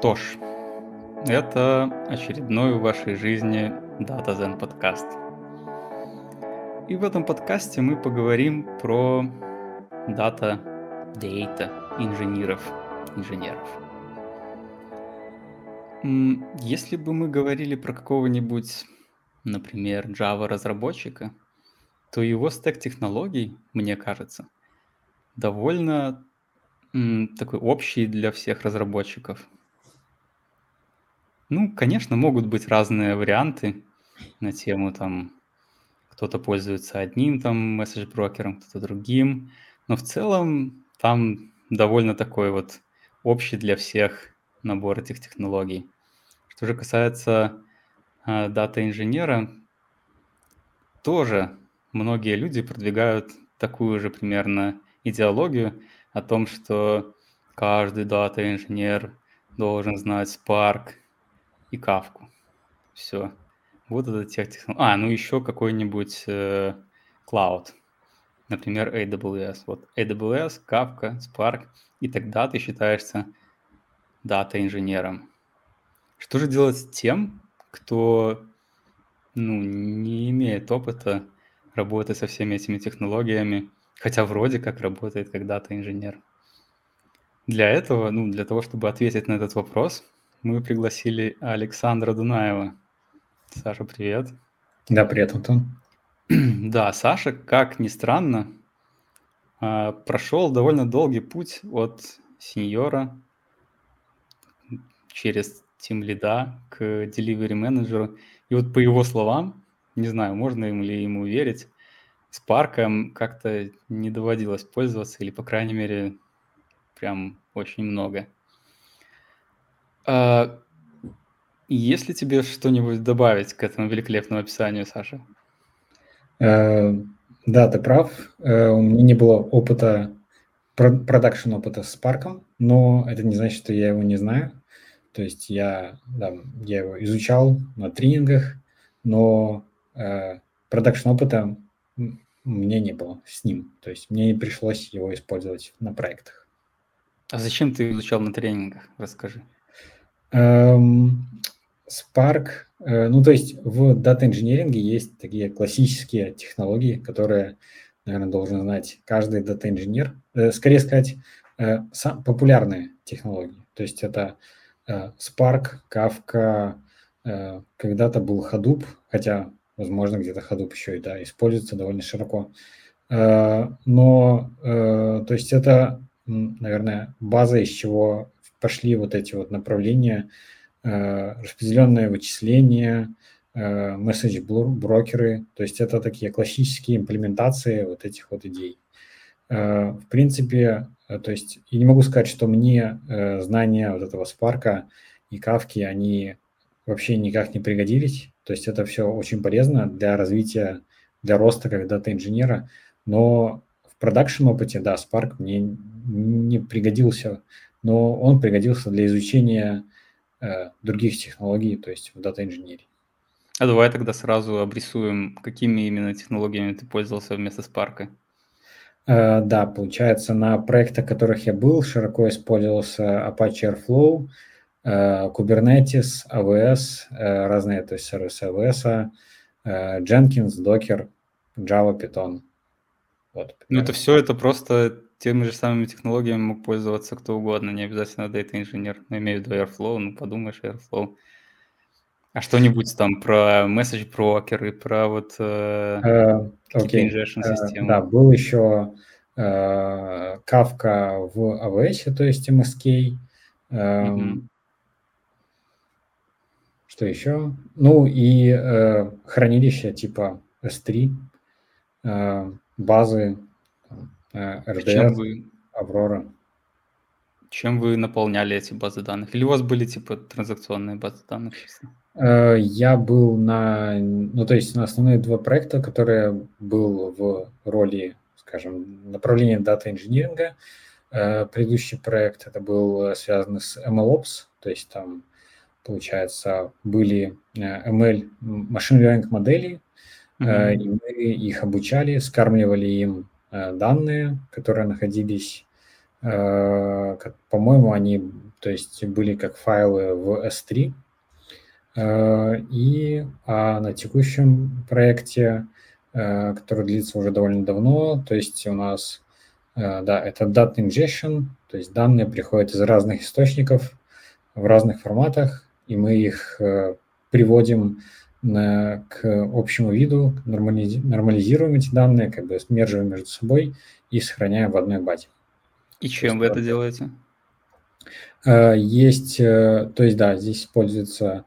Что ж, это очередной в вашей жизни Data Zen подкаст. И в этом подкасте мы поговорим про инженеров. Если бы мы говорили про какого-нибудь, например, Java-разработчика, то его стэк технологий, мне кажется, довольно такой общий для всех разработчиков. Ну, конечно, могут быть разные варианты на тему, там, кто-то пользуется одним, там, месседж-брокером, кто-то другим, но в целом там довольно такой вот общий для всех набор этих технологий. Что же касается дата-инженера, тоже многие люди продвигают такую же примерно идеологию о том, что каждый дата-инженер должен знать Spark и Kafka. Все. Вот это технология. Ну еще какой-нибудь cloud. Например, AWS. Вот AWS, Kafka, Spark. И тогда ты считаешься дата-инженером. Что же делать с тем, кто не имеет опыта работы со всеми этими технологиями, хотя вроде как работает как дата-инженер? Для этого, для того, чтобы ответить на этот вопрос, мы пригласили Александра Дунаева. Саша, привет. Да, привет, Антон. Да, Саша, как ни странно, прошел довольно долгий путь от сеньора через тимлида к delivery менеджеру. И вот по его словам, не знаю, можно ли ему верить, Spark'ом как-то не доводилось пользоваться, или, по крайней мере, прям очень много. Есть ли тебе что-нибудь добавить к этому великолепному описанию, Саша? Да, ты прав. У меня не было опыта, продакшн-опыта с Spark'ом, но это не значит, что я его не знаю. То есть я его изучал на тренингах, но продакшн-опыта у меня не было с ним. То есть мне пришлось его использовать на проектах. А зачем ты изучал на тренингах? Расскажи. Spark, то есть в дата-инжиниринге есть такие классические технологии, которые, наверное, должен знать каждый дата-инженер. Скорее сказать, популярные технологии. То есть это Spark, Kafka, когда-то был Hadoop, хотя, возможно, где-то Hadoop еще и используется довольно широко. Но, то есть это, наверное, база, из чего пошли вот эти вот направления, распределенное вычисление, месседж-брокеры. То есть это такие классические имплементации вот этих вот идей. В принципе, то есть я не могу сказать, что мне знания вот этого Spark'а и Kafka, они вообще никак не пригодились. То есть это все очень полезно для развития, для роста как дата-инженера. Но в продакшн-опыте, да, Spark мне не пригодился, но он пригодился для изучения других технологий, то есть в дата-инженерии. А давай тогда сразу обрисуем, какими именно технологиями ты пользовался вместо Spark'а. Да, получается, на проектах, в которых я был, широко использовался Apache Airflow, Kubernetes, AWS, разные, то есть сервисы AWS, Jenkins, Docker, Java, Python. Вот. Это все, это просто теми же самыми технологиями мог пользоваться кто угодно, не обязательно дата-инженер. Но имею в виду Airflow, подумаешь, Airflow. А что-нибудь там про месседж-брокеры, про вот ingestion-систему? Да, был еще Kafka в AWS, то есть MSK. Что еще? И хранилища типа S3, базы, RDS, Aurora. Чем вы наполняли эти базы данных? Или у вас были типа транзакционные базы данных? Я был на основные два проекта, которые был в роли, скажем, направления дата-инжиниринга. Предыдущий проект, это был связан с ML Ops, то есть там, получается, были ML, machine learning модели, и мы их обучали, скармливали им данные, которые находились, по-моему, они то есть были как файлы в S3. И на текущем проекте, который длится уже довольно давно, то есть у нас, да, это data ingestion, то есть данные приходят из разных источников в разных форматах, и мы их приводим к общему виду, нормализируем эти данные, как бы смерживаем между собой и сохраняем в одной базе. И чем вы это делаете? Есть, то есть, да, здесь используется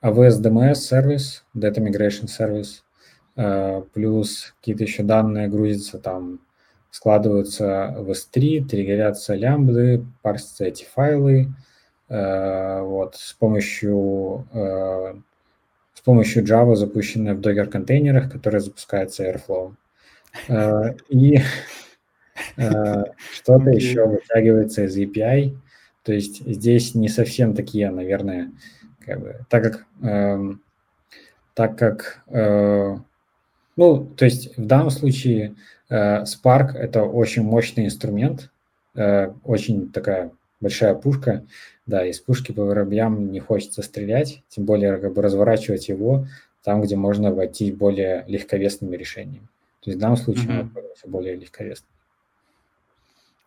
AWS DMS сервис, Data Migration сервис, плюс какие-то еще данные грузятся там, складываются в S3, триггерятся лямбды, парсятся эти файлы. Вот, с помощью Java, запущенной в Docker контейнерах, которая запускается Airflow. И что-то еще вытягивается из API. То есть здесь не совсем такие, наверное, как бы, ну, то есть в данном случае Spark – это очень мощный инструмент, очень такая большая пушка, да, из пушки по воробьям не хочется стрелять, тем более как бы разворачивать его там, где можно обойтись более легковесными решениями. То есть в данном случае он оказался более легковесным.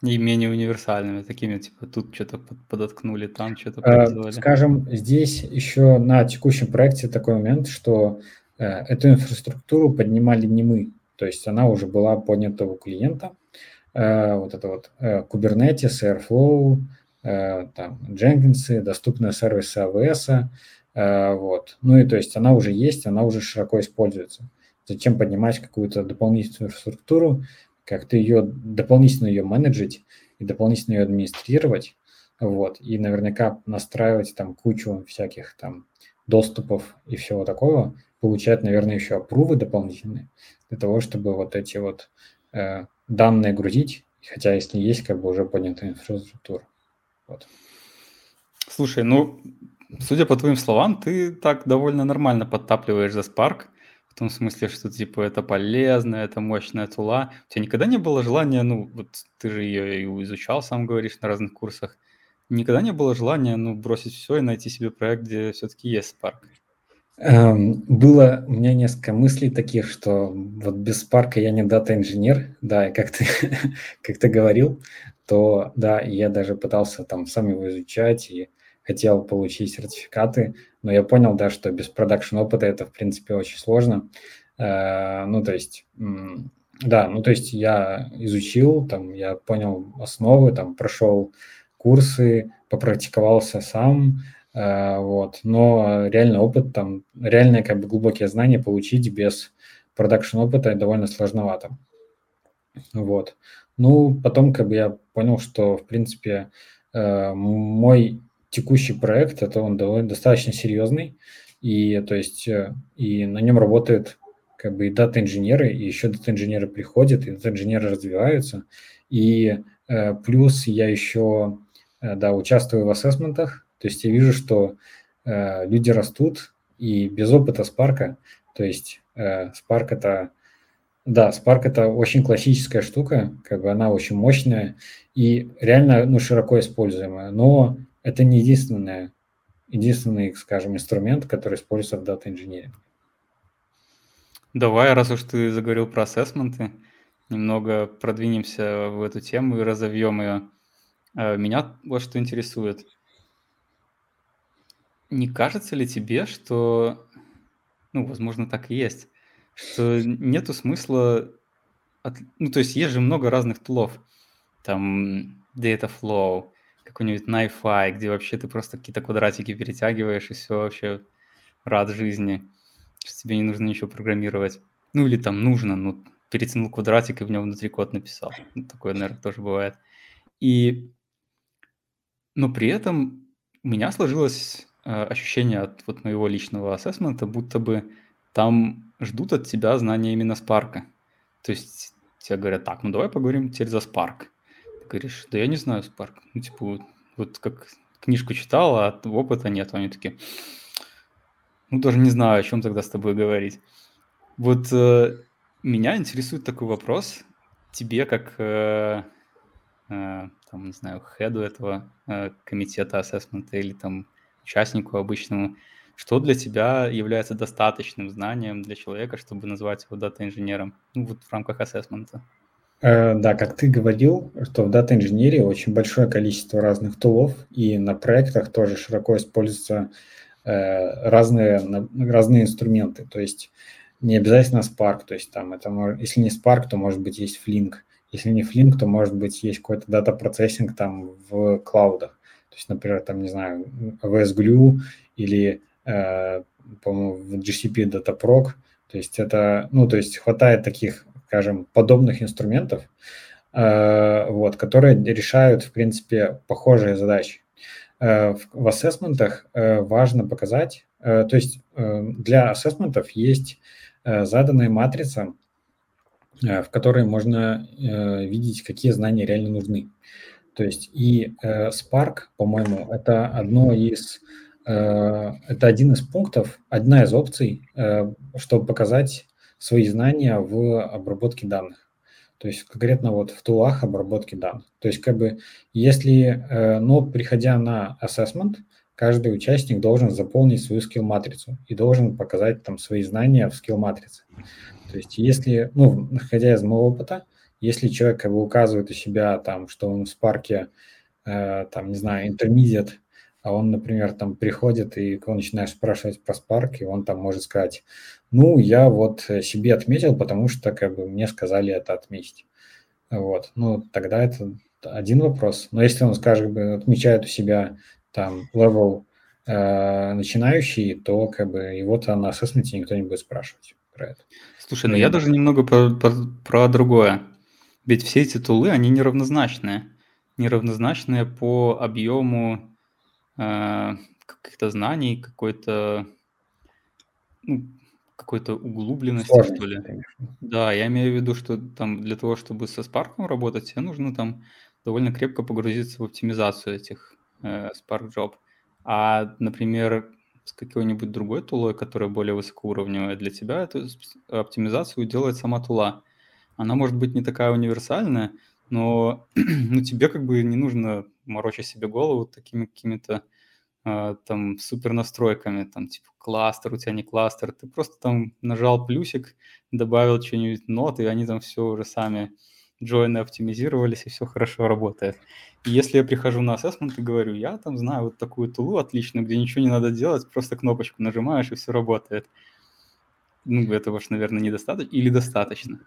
И менее универсальными, такими, типа, тут что-то подоткнули, там что-то подделали. Скажем, здесь еще на текущем проекте такой момент, что эту инфраструктуру поднимали не мы, то есть она уже была поднята у клиента. Вот это вот Kubernetes, Airflow, там, Jenkins, доступные сервисы AWS, вот. Ну и то есть она уже есть, она уже широко используется. Зачем поднимать какую-то дополнительную инфраструктуру, как ты ее, дополнительно ее менеджить и дополнительно ее администрировать, вот, и наверняка настраивать там кучу всяких там доступов и всего такого, получать, наверное, еще аппрувы дополнительные для того, чтобы вот эти вот данные грузить, хотя если есть, как бы уже поднятая инфраструктура. Вот. Слушай, ну, судя по твоим словам, ты так довольно нормально подтапливаешь за Spark, в том смысле, что типа это полезно, это мощная тула. У тебя никогда не было желания, ну, вот ты же ее и изучал, сам говоришь, на разных курсах, никогда не было желания, ну, бросить все и найти себе проект, где все-таки есть Spark? Было у меня несколько мыслей таких, что вот без Spark я не дата-инженер, да, и как ты говорил, то, да, я даже пытался там сам его изучать и хотел получить сертификаты, но я понял, да, что без продакшн-опыта это, в принципе, очень сложно. Ну, то есть, да, ну, то есть я изучил, там, я понял основы, там, прошел курсы, попрактиковался сам, вот, но реально опыт, там, реально, как бы, глубокие знания получить без продакшн-опыта довольно сложновато, вот. Ну, потом, как бы, я понял, что, в принципе, мой текущий проект, это он достаточно серьезный, и то есть и на нем работают как бы и дата-инженеры, и еще дата-инженеры приходят, и дата-инженеры развиваются, и плюс я еще, да, участвую в ассессментах, то есть я вижу, что люди растут, и без опыта Spark, то есть Spark это, да, Spark это очень классическая штука, как бы она очень мощная и реально, ну, широко используемая, но это не единственный, скажем, инструмент, который используется в дата-инженерии. Давай, раз уж ты заговорил про ассессменты, немного продвинемся в эту тему и разовьем ее. Меня вот что интересует. Не кажется ли тебе, что, ну, возможно, так и есть, что нету смысла, ну, то есть есть же много разных тулов, там, DataFlow, какой-нибудь NIFI, где вообще ты просто какие-то квадратики перетягиваешь, и все, вообще рад жизни, что тебе не нужно ничего программировать. Ну или там нужно, ну, перетянул квадратик и в нем внутри код написал. Ну, такое, наверное, тоже бывает. И... Но при этом у меня сложилось ощущение от вот моего личного ассессмента, будто бы там ждут от тебя знания именно Spark. То есть тебе говорят, так, ну давай поговорим теперь за Spark. Говоришь, да я не знаю Spark, ну, типа, вот как книжку читал, а опыта нет, они такие, ну, даже не знаю, о чем тогда с тобой говорить. Вот меня интересует такой вопрос, тебе как там, не знаю, хеду этого комитета ассессмента или там участнику обычному, что для тебя является достаточным знанием для человека, чтобы назвать его дата-инженером, ну, вот в рамках ассессмента? Да, как ты говорил, что в дата-инженерии очень большое количество разных тулов, и на проектах тоже широко используются разные инструменты, то есть не обязательно Spark, то есть там это, если не Spark, то может быть есть Flink, если не Flink, то может быть есть какой-то дата-процессинг там в клаудах, то есть, например, там, не знаю, AWS Glue или, по-моему, в GCP DataProc, то есть это, ну, то есть хватает таких, скажем, подобных инструментов, вот, которые решают, в принципе, похожие задачи. В ассессментах важно показать, то есть для ассессментов есть заданная матрица, в которой можно видеть, какие знания реально нужны. То есть и Spark, по-моему, это один из пунктов, одна из опций, чтобы показать свои знания в обработке данных. То есть конкретно вот в тулах обработки данных. То есть как бы если, но приходя на ассессмент, каждый участник должен заполнить свою скилл-матрицу и должен показать там свои знания в скилл-матрице. То есть если, ну, находя из моего опыта, если человек как бы указывает у себя там, что он в Spark, там, не знаю, intermediate, а он, например, там приходит, и он начинает спрашивать про Spark, и он там может сказать, ну, я вот себе отметил, потому что как бы мне сказали это отметить. Вот, ну, тогда это один вопрос. Но если он, скажем, отмечает у себя там level начинающий, то как бы его-то на ассессменте никто не будет спрашивать про это. Слушай, ну я даже немного про другое. Ведь все эти тулы, они неравнозначные. Неравнозначные по объему каких-то знаний, какой-то, ну, какой-то углубленности, сложно, что ли. Конечно. Да, я имею в виду, что там для того, чтобы со Spark работать, тебе нужно там довольно крепко погрузиться в оптимизацию этих Spark Job. А, например, с какой-нибудь другой тулой, которая более высокоуровневая, для тебя эту оптимизацию делает сама тула. Она может быть не такая универсальная, но ну, тебе как бы не нужно морочить себе голову такими какими-то там супер настройками, там типа кластер, у тебя не кластер, ты просто там нажал плюсик, добавил что-нибудь нот, и они там все уже сами джойны оптимизировались, и все хорошо работает. И если я прихожу на ассессмент и говорю, я там знаю вот такую тулу отлично, где ничего не надо делать, просто кнопочку нажимаешь, и все работает. Ну, этого же, наверное, недостаточно или достаточно?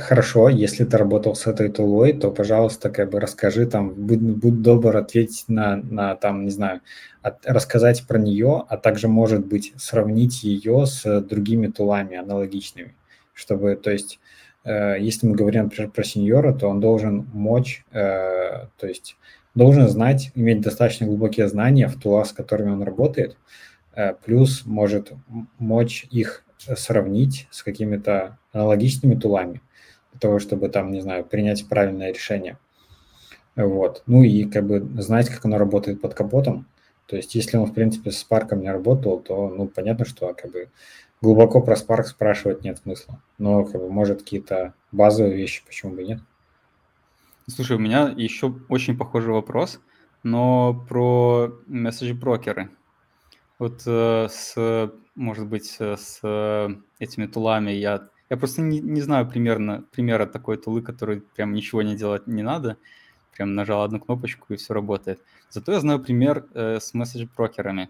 Хорошо, если ты работал с этой тулой, то, пожалуйста, как бы расскажи там, будь добр ответить на там, не знаю, рассказать про нее, а также, может быть, сравнить ее с другими тулами аналогичными, чтобы, то есть, если мы говорим, например, про сеньора, то он должен мочь, то есть, должен знать, иметь достаточно глубокие знания в тулах, с которыми он работает, плюс может мочь их сравнить с какими-то аналогичными тулами, для того, чтобы там, не знаю, принять правильное решение. Вот. Ну и как бы знать, как оно работает под капотом. То есть если он, в принципе, с Spark не работал, то, ну, понятно, что как бы глубоко про Spark спрашивать нет смысла. Но, как бы, может, какие-то базовые вещи, почему бы и нет. Слушай, у меня еще очень похожий вопрос, но про месседж-брокеры. Вот может быть, с этими тулами я просто не знаю примера такой тулы, который прям ничего не делать не надо, прям нажал одну кнопочку и все работает. Зато я знаю пример с месседж-брокерами.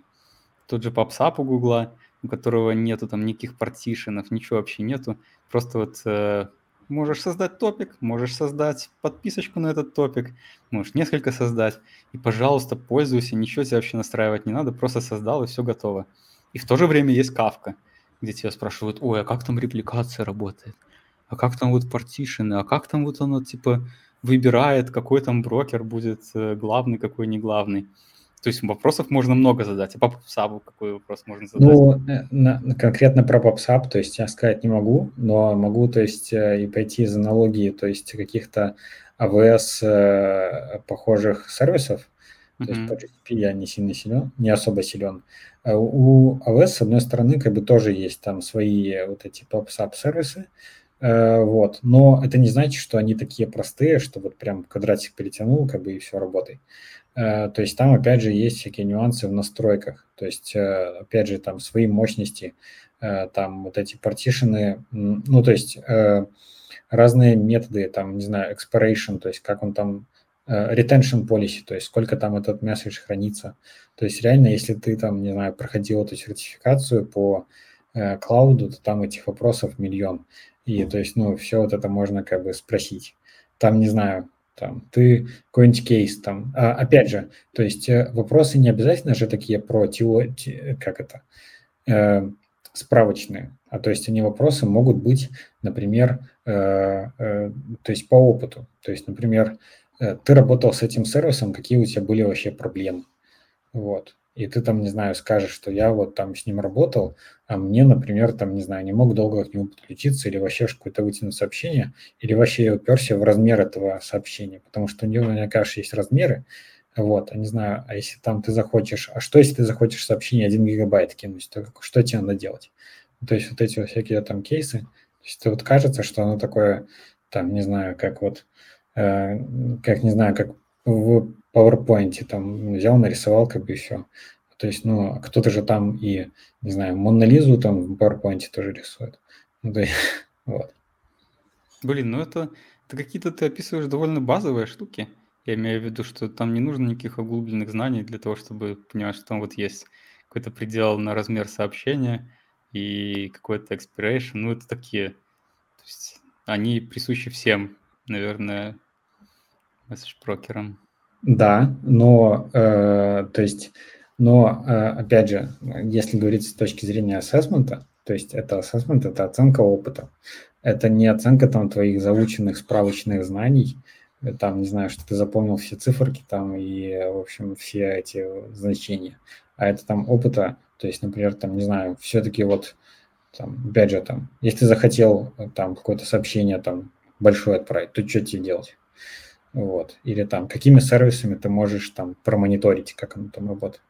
Тот же PubSub у Гугла, у которого нету там никаких партишенов, ничего вообще нету. Просто вот можешь создать топик, можешь создать подписочку на этот топик, можешь несколько создать. И, пожалуйста, пользуйся, ничего тебе вообще настраивать не надо, просто создал и все готово. И в то же время есть Kafka, где тебя спрашивают, ой, а как там репликация работает? А как там вот партишены? А как там вот оно, типа, выбирает, какой там брокер будет главный, какой не главный? То есть вопросов можно много задать. А по PubSub какой вопрос можно задать? Ну, конкретно про PubSub, то есть я сказать не могу, но могу, то есть, и пойти из аналогии, то есть каких-то AWS похожих сервисов. То есть по GCP я не особо силен. У AWS, с одной стороны, как бы тоже есть там свои вот эти PubSub сервисы, Вот. Но это не значит, что они такие простые, что вот прям квадратик перетянул, как бы и все, работает. То есть там, опять же, есть всякие нюансы в настройках. То есть, опять же, там свои мощности, там вот эти партишены, ну, то есть разные методы, там, не знаю, expiration, то есть как он там, retention policy, то есть сколько там этот месседж хранится. То есть реально, если ты там, не знаю, проходил эту сертификацию по клауду, то там этих вопросов миллион. И то есть, ну, все вот это можно как бы спросить. Там, не знаю, там, ты какой-нибудь кейс там. Опять же, то есть вопросы не обязательно же такие про теорию, как это, справочные. А то есть они вопросы могут быть, например, то есть по опыту. То есть, например, ты работал с этим сервисом, какие у тебя были вообще проблемы. Вот. И ты там, не знаю, скажешь, что я вот там с ним работал, а мне, например, там, не знаю, не мог долго к нему подключиться или вообще какое-то вытянуть сообщение, или вообще я уперся в размер этого сообщения, потому что у него, конечно, есть размеры, вот, а не знаю, а если там ты захочешь, а что если ты захочешь сообщение 1 гигабайт кинуть, то что тебе надо делать? То есть вот эти вот всякие там кейсы, то есть вот кажется, что оно такое, там, не знаю, как вот, как, не знаю, как в PowerPoint, там взял, нарисовал, как бы и все. То есть, ну, кто-то же там и, не знаю, Моннализу там в PowerPoint тоже рисует. Ну, да, вот. Блин, ну это какие-то ты описываешь довольно базовые штуки. Я имею в виду, что там не нужно никаких углубленных знаний для того, чтобы понимать, что там вот есть какой-то предел на размер сообщения и какой-то expiration. Ну, это такие, то есть они присущи всем, наверное, месседж-прокерам. Да, но, то есть, но опять же, если говорить с точки зрения ассессмента, то есть это ассессмент, это оценка опыта. Это не оценка там твоих заученных справочных знаний, там, не знаю, что ты запомнил все циферки там и, в общем, все эти значения. А это там опыта, то есть, например, там, не знаю, все-таки вот, там, опять же, там, если ты захотел там какое-то сообщение там большое отправить, то что тебе делать? Вот. Или там, какими сервисами ты можешь там промониторить, как оно там работает.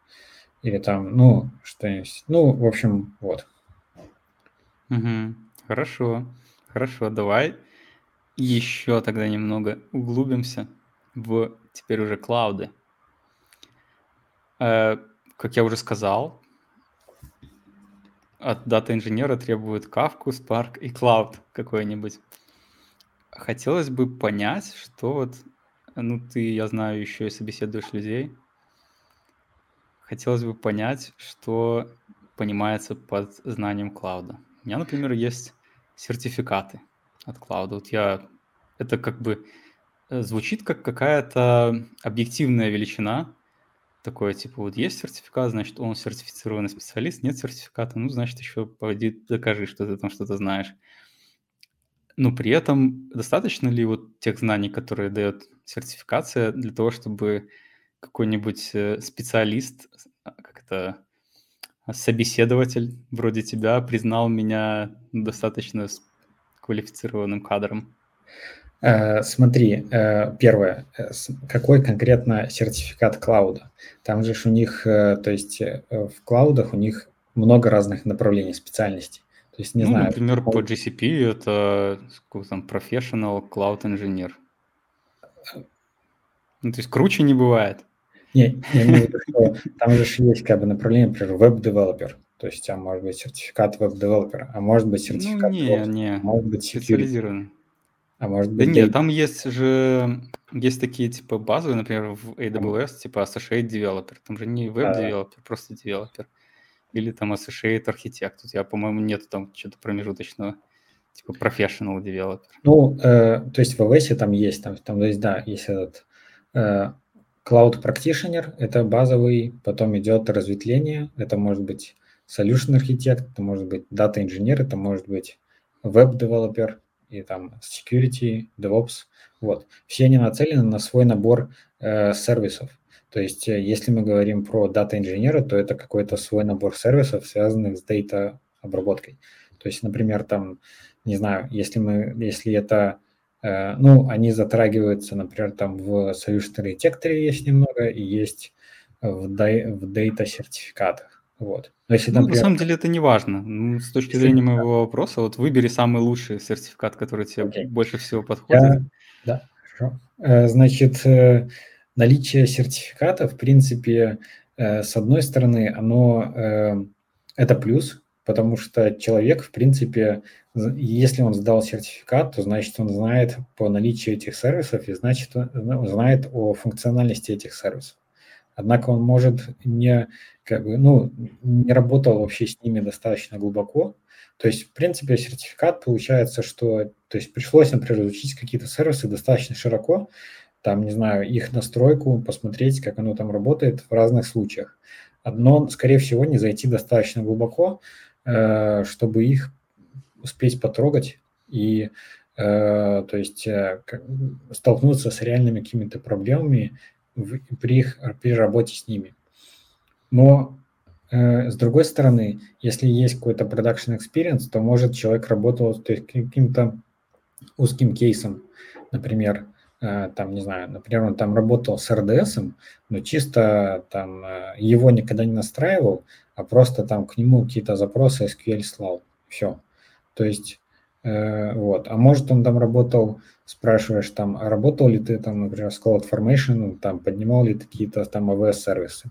Или там, ну, что-нибудь. Ну, в общем, вот. Угу. Хорошо. Хорошо, давай еще тогда немного углубимся в теперь уже клауды. Как я уже сказал, от дата-инженера требуют Kafka, Spark и Cloud какой-нибудь. Хотелось бы понять, что вот, ну ты, я знаю, еще и собеседуешь людей. Хотелось бы понять, что понимается под знанием клауда. У меня, например, есть сертификаты от клауда. Вот я, это как бы звучит как какая-то объективная величина. Такое типа вот есть сертификат, значит он сертифицированный специалист, нет сертификата, ну значит еще пойди докажи, что ты там что-то знаешь. Но при этом достаточно ли вот тех знаний, которые дает сертификация, для того, чтобы какой-нибудь специалист, как это, собеседователь вроде тебя признал меня достаточно квалифицированным кадром? Смотри, первое, какой конкретно сертификат клауда? Там же у них, то есть в клаудах у них много разных направлений, специальностей. То есть, не ну, знаю, например, по GCP это сколько там, Professional Cloud Engineer. Ну, то есть круче не бывает. Нет, там же есть как бы направление, например, веб-девелопер. То есть там может быть сертификат веб-девелопера, а может быть сертификат... Ну, не, может быть специализированный. А может быть... Да нет, там есть же, есть такие типа базовые, например, в AWS, типа Associate Developer. Там же не веб-девелопер, просто девелопер. Или там Associate Architect. У тебя, по-моему, нету там что-то промежуточного, типа Professional Developer. Ну, то есть в AWS там есть, да, есть этот Cloud Practitioner, это базовый, потом идет разветвление, это может быть Solution Architect, это может быть Data Engineer, это может быть Web Developer, и там Security, DevOps. Вот. Все они нацелены на свой набор сервисов. То есть, если мы говорим про дата-инженера, то это какой-то свой набор сервисов, связанных с дейта-обработкой. То есть, например, там, не знаю, если это, ну, они затрагиваются, например, там в Solution Architecture есть немного, и есть в дейта-сертификатах. Вот. Но если, например... на самом деле это не важно. Ну, с точки зрения моего вопроса, вот выбери самый лучший сертификат, который тебе больше всего подходит. Да, хорошо. Значит, наличие сертификата, в принципе, с одной стороны, оно это плюс, потому что человек, в принципе, если он сдал сертификат, то значит он знает по наличию этих сервисов и значит он знает о функциональности этих сервисов. Однако он может не, как бы, ну, не работал вообще с ними достаточно глубоко. То есть, в принципе, сертификат получается, что то есть пришлось, например, изучить какие-то сервисы достаточно широко, там, не знаю, их настройку, посмотреть, как оно там работает в разных случаях. Одно, скорее всего, не зайти достаточно глубоко, чтобы их успеть потрогать и то есть, столкнуться с реальными какими-то проблемами при работе с ними. Но, с другой стороны, если есть какой-то production experience, то, может, человек работал то есть, каким-то узким кейсом, например, там, не знаю, например, он там работал с RDS, но чисто там его никогда не настраивал, а просто там к нему какие-то запросы SQL слал. Все. То есть, вот. А может, он там работал, спрашиваешь там, а работал ли ты там, например, с CloudFormation, там, поднимал ли ты какие-то там AWS-сервисы.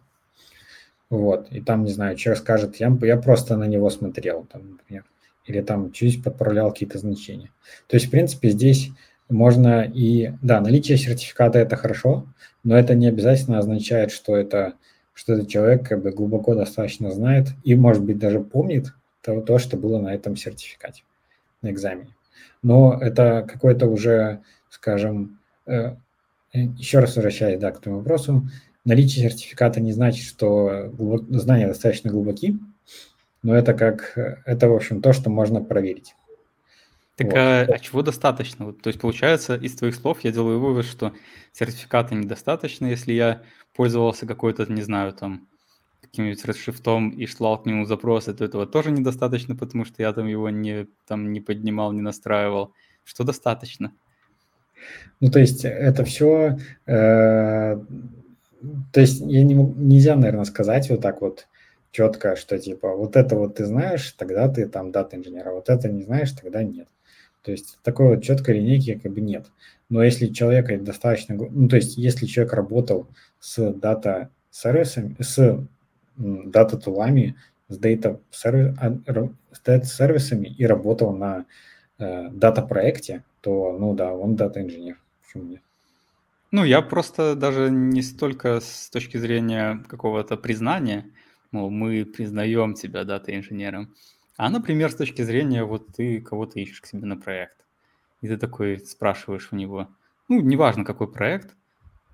Вот. И там, не знаю, человек скажет, я просто на него смотрел, там, например. Или там чуть подправлял какие-то значения. То есть, в принципе, здесь... Можно и, да, наличие сертификата – это хорошо, но это не обязательно означает, что этот человек как бы глубоко достаточно знает и, может быть, даже помнит то, что было на этом сертификате, на экзамене. Но это какой-то уже, скажем, еще раз возвращаясь к этому вопросу, наличие сертификата не значит, что знания достаточно глубоки, но это, в общем, то, что можно проверить. Так вот. А чего достаточно? Вот, то есть, получается, из твоих слов я делаю вывод, что сертификата недостаточно, если я пользовался какой-то, не знаю, там, каким-нибудь редшифтом и шлал к нему запросы, то этого тоже недостаточно, потому что я там его не поднимал, не настраивал. Что достаточно? Ну, то есть, это все... То есть, нельзя, наверное, сказать вот так вот, четко, что типа вот это вот ты знаешь, тогда ты там дата инженера, вот это не знаешь, тогда нет. То есть такой вот четкой линейки как бы нет. Но если человека достаточно, ну то есть если человек работал с дата сервисами, с дата тулами, с дата сервисами и работал на дата проекте, то ну да, он дата инженер. Почему нет? Ну я просто даже не столько с точки зрения какого-то признания, мол, мы признаем тебя дата-инженером. А, например, с точки зрения, вот ты кого-то ищешь к себе на проект. И ты такой спрашиваешь у него, ну, неважно, какой проект,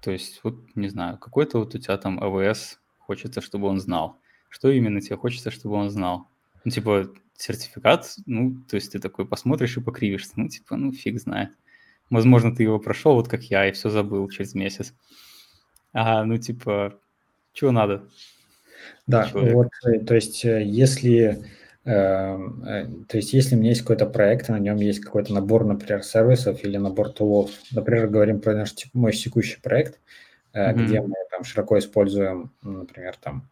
то есть, вот, не знаю, какой-то вот у тебя там AWS хочется, чтобы он знал. Что именно тебе хочется, чтобы он знал? Ну, типа, сертификат, ну, то есть ты такой посмотришь и покривишься, ну, типа, ну, фиг знает. Возможно, ты его прошел, вот как я, и все забыл через месяц. А, ну, типа, чего надо? Да, вот, то есть, если у меня есть какой-то проект, на нем есть какой-то набор, например, сервисов или набор тулов, например, говорим про наш мой текущий проект, где мы там широко используем, например, там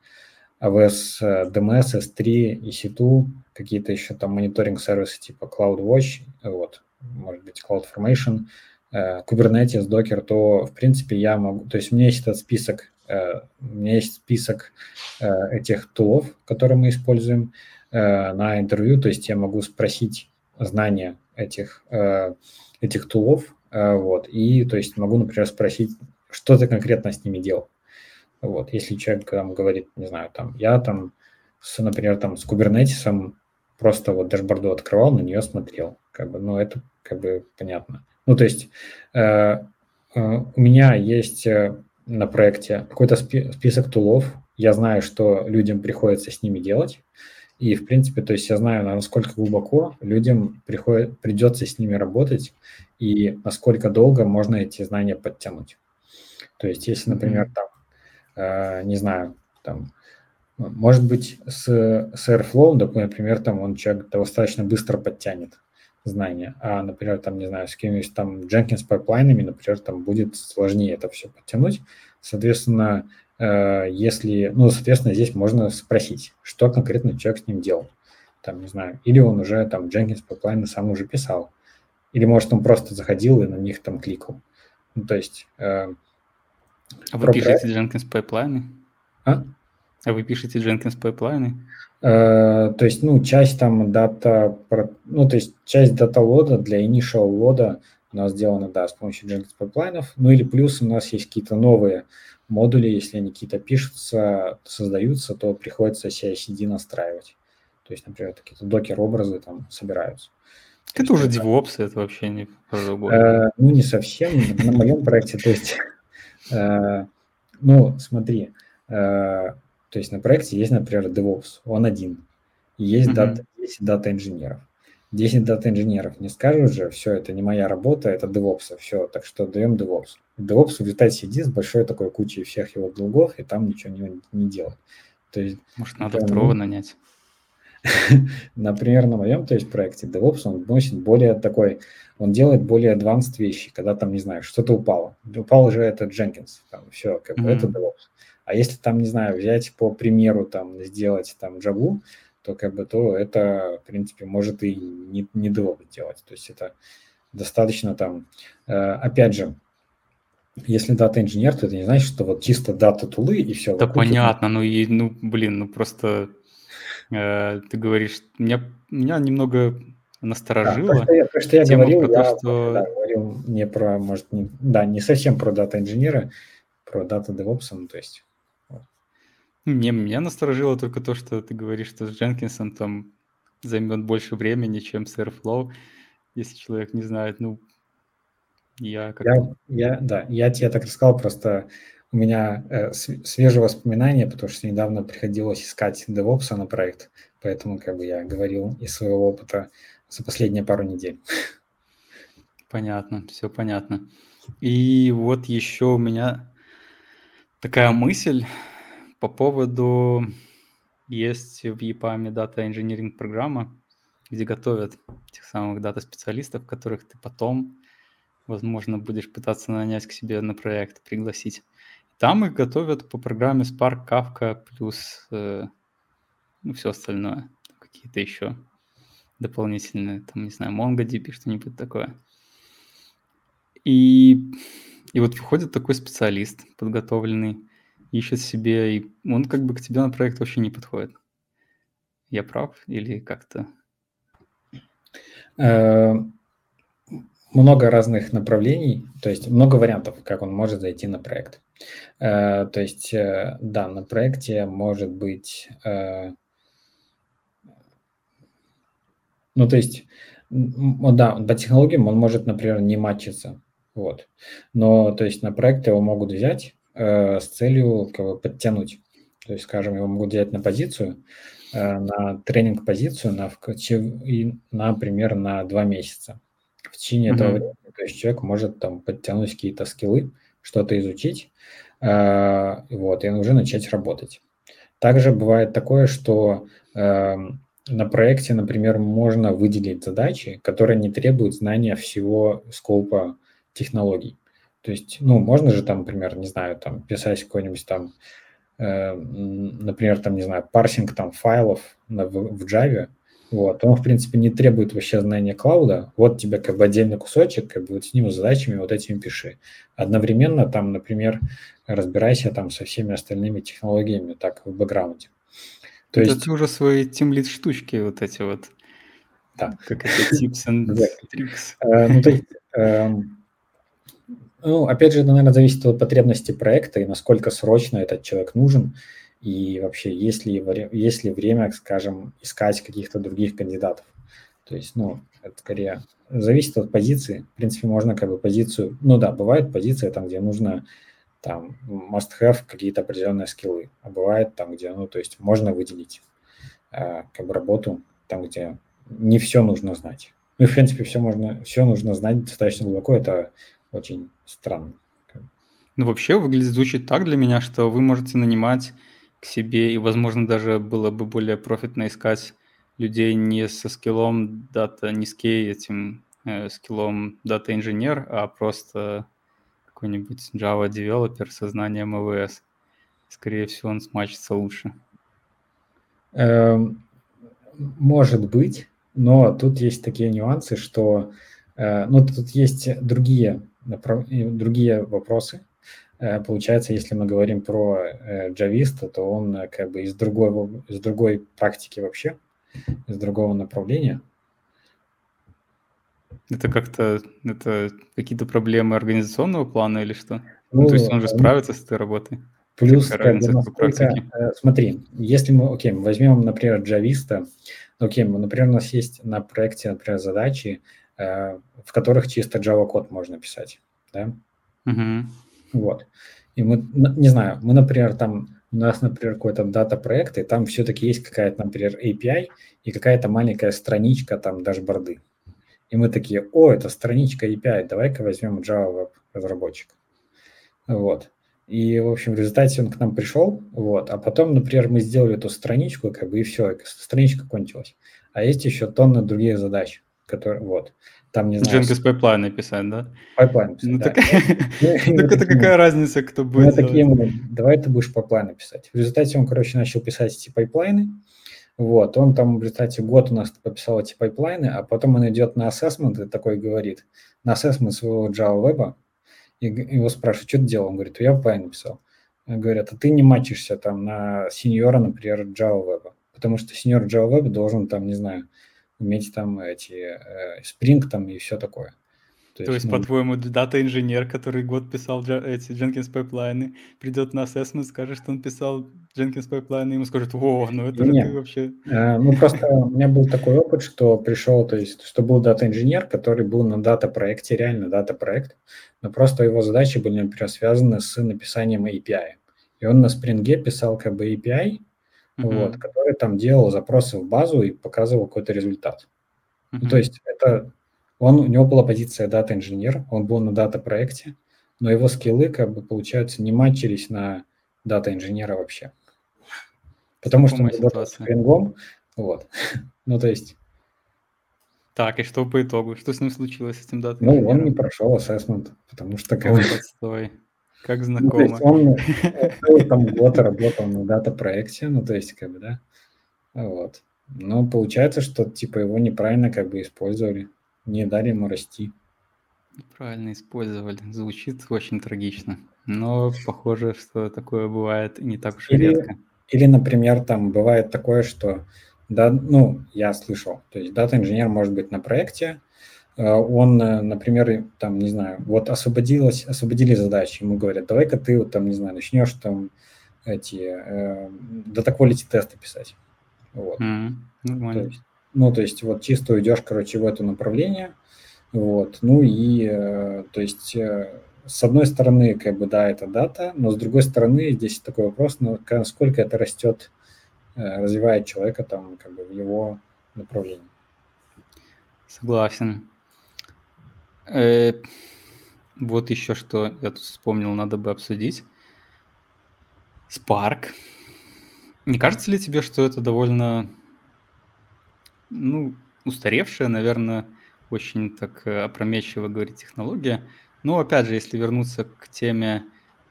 AWS DMS, S3, EC2, какие-то еще там мониторинг сервисы типа CloudWatch, вот, может быть, CloudFormation, Kubernetes, Docker, то, в принципе, я могу, то есть у меня есть этот список. У меня есть список этих тулов, которые мы используем на интервью. То есть я могу спросить знания этих тулов. Вот. И, то есть, могу, например, спросить, что ты конкретно с ними делал. Вот. Если человек там, говорит, не знаю, там, я там, например, там, с Kubernetes просто вот дашборду открывал, на нее смотрел. Как бы, ну, это как бы понятно. Ну, то есть у меня есть... на проекте какой-то список тулов, я знаю, что людям приходится с ними делать, и, в принципе, то есть я знаю, насколько глубоко людям придется с ними работать, и насколько долго можно эти знания подтянуть. То есть, если, например, там, не знаю, там, может быть, с Airflow, например, там он человек достаточно быстро подтянет знания, а, например, там, не знаю, с какими-нибудь там Jenkins пайплайнами, например, там будет сложнее это все подтянуть. Соответственно, если, ну, соответственно, здесь можно спросить, что конкретно человек с ним делал. Там, не знаю, или он уже там Jenkins пайплайны сам уже писал, или, может, он просто заходил и на них там кликал. Ну, то есть... А вы пишете Jenkins пайплайны? А вы пишете Jenkins пайплайны? То есть, ну, часть там дата... Ну, то есть, часть дата-лода для initial лода у нас сделана, да, с помощью Jenkins пайплайнов. Ну, или плюс у нас есть какие-то новые модули, если они какие-то пишутся, создаются, то приходится CI/CD настраивать. То есть, например, какие-то докер-образы там собираются. Это уже DevOps, это вообще не по-другому. Ну, не совсем. На моем проекте, то есть... Ну, смотри, то есть на проекте есть, например, DevOps, он один. Есть 10 дата-инженеров. 10 дата-инженеров не скажут же, все, это не моя работа, это DevOps, все, так что даем DevOps. DevOps улетает, сидит с большой такой кучей всех его долгов, и там ничего не делает. То есть, может, надо второго нанять? Например, на моем, то есть, проекте DevOps, он носит более такой, он делает более advanced вещи, когда там, не знаю, что-то упало. Упал же этот Jenkins, там все, как бы это DevOps. А если там, не знаю, взять по примеру, там, сделать там Java, то как бы то это, в принципе, может и не DevOps делать. То есть это достаточно там, опять же, если дата-инженер, то это не значит, что вот чисто дата-тулы и все. Да понятно, просто... Ты говоришь, меня немного насторожило. Да, я говорил не про, может, не совсем про дата-инженера, про дата-девопса, ну, то есть. Не, меня насторожило только то, что ты говоришь, что с Дженкинсом там займет больше времени, чем с Airflow, если человек не знает, ну, я как-то... Я тебе так рассказал, просто... У меня свежее воспоминание, потому что недавно приходилось искать DevOps на проект, поэтому как бы я говорил из своего опыта за последние пару недель. Понятно, все понятно. И вот еще у меня такая мысль по поводу... Есть в EPAM Data Engineering программа, где готовят тех самых дата-специалистов, которых ты потом, возможно, будешь пытаться нанять к себе на проект, пригласить. Там их готовят по программе Spark, Kafka, плюс все остальное. Какие-то еще дополнительные, там, не знаю, MongoDB, что-нибудь такое. И вот выходит такой специалист подготовленный, ищет себе, и он как бы к тебе на проект вообще не подходит. Я прав или как-то? Много разных направлений, то есть много вариантов, как он может зайти на проект. То есть, да, на проекте может быть... Ну, то есть, да, по технологиям он может, например, не матчиться. Вот. Но, то есть, на проект его могут взять с целью как бы подтянуть. То есть, скажем, его могут взять на позицию, на тренинг-позицию, например, на 2 месяца. В течение этого времени, то есть человек может там подтянуть какие-то скиллы, что-то изучить, вот, и уже начать работать. Также бывает такое, что на проекте, например, можно выделить задачи, которые не требуют знания всего скопа технологий. То есть, ну, можно же там, например, не знаю, там писать какой-нибудь там, например, там, не знаю, парсинг там файлов в Java. Вот, он, в принципе, не требует вообще знания клауда. Вот тебе как бы отдельный кусочек, как бы вот с ним задачами вот этими пиши. Одновременно там, например, разбирайся там со всеми остальными технологиями так в бэкграунде. То есть... Ты уже свои тимлид штучки вот эти вот. Да. Как это tips and tricks. Ну, опять же, это, наверное, зависит от потребности проекта и насколько срочно этот человек нужен. И вообще, есть ли время, скажем, искать каких-то других кандидатов? То есть, ну, это скорее зависит от позиции. В принципе, можно как бы позицию... Ну да, бывает позиция там, где нужно там must-have какие-то определенные скиллы. А бывает там, где, ну, то есть можно выделить как бы работу там, где не все нужно знать. Ну, в принципе, все нужно знать достаточно глубоко. Это очень странно. Ну, вообще, звучит так для меня, что вы можете нанимать... к себе, и, возможно, даже было бы более профитно искать людей не со скиллом дата, не с этим скиллом дата-инженер, а просто какой-нибудь Java-девелопер со знанием AWS. скорее всего, он смачится лучше. Может быть, но тут есть такие нюансы, что... Ну, тут есть другие вопросы. Получается, если мы говорим про джависта, то он как бы из другой практики вообще, из другого направления. Это какие-то проблемы организационного плана или что? Ну, то есть он же справится с этой работой. Плюс, как бы, смотри, если мы, мы возьмем, например, джависта, например, у нас есть на проекте, например, задачи, в которых чисто Java-код можно писать, да? Вот. И мы, не знаю, мы, например, там, у нас, например, какой-то дата-проект, и там все-таки есть какая-то, например, API и какая-то маленькая страничка, там, дашборды. И мы такие, это страничка API, давай-ка возьмем Java разработчик. Вот. И, в общем, в результате он к нам пришел, а потом, например, мы сделали эту страничку, и все, страничка кончилась. А есть еще тонны других задач, которые, там, не знаю... Jenkins пайплайн написать, да? Пайплайн писать, да. Так это какая разница, кто будет делать? Давай ты будешь пайплайн написать. В результате он, начал писать эти пайплайны. Он там, в результате, год у нас пописал эти пайплайны, а потом он идет на ассессмент и такой говорит, на ассессмент своего Java Web'а, и его спрашивают, что ты делал? Он говорит, я пайплайн написал. Говорят, а ты не мачишься там на сеньора, например, Java Web'а, потому что сеньор Java Web должен там, не знаю, уметь там эти спринг там и все такое. То есть по-твоему, дата-инженер, который год писал эти Jenkins пайплайны, придет на assessment, скажет, что он писал Jenkins пайплайны, ему скажут, ты вообще... Просто у меня был такой опыт, что пришел, что был дата-инженер, который был на дата-проекте, реально дата-проект, но просто его задачи были, например, связаны с написанием API. И он на спринге писал API, который там делал запросы в базу и показывал какой-то результат. То есть это... у него была позиция дата-инженер, он был на дата-проекте, но его скиллы, получается, не матчились на дата-инженера вообще. Потому что он работал с спрингом. Так, и что по итогу? Что с ним случилось, с этим дата-инженером? Он не прошел ассессмент, потому что... Как знакомо. Он там год работал на дата-проекте, Но получается, что, его неправильно использовали. Не дали ему расти. Правильно использовали. Звучит очень трагично. Но похоже, что такое бывает не так уж и редко. Или, например, там бывает такое, что, я слышал, дата-инженер может быть на проекте, он, например, там, не знаю, освободили задачи, ему говорят, давай-ка ты, начнешь там эти data-quality тесты писать. Нормально. Чисто уйдешь, в это направление, с одной стороны, да, это дата, но с другой стороны, здесь такой вопрос, насколько это растет, развивает человека, в его направлении. Согласен. Вот еще что я тут вспомнил, надо бы обсудить. Spark. Не кажется ли тебе, что это довольно... устаревшая, наверное, очень так опрометчиво говорит технология. Но, опять же, если вернуться к теме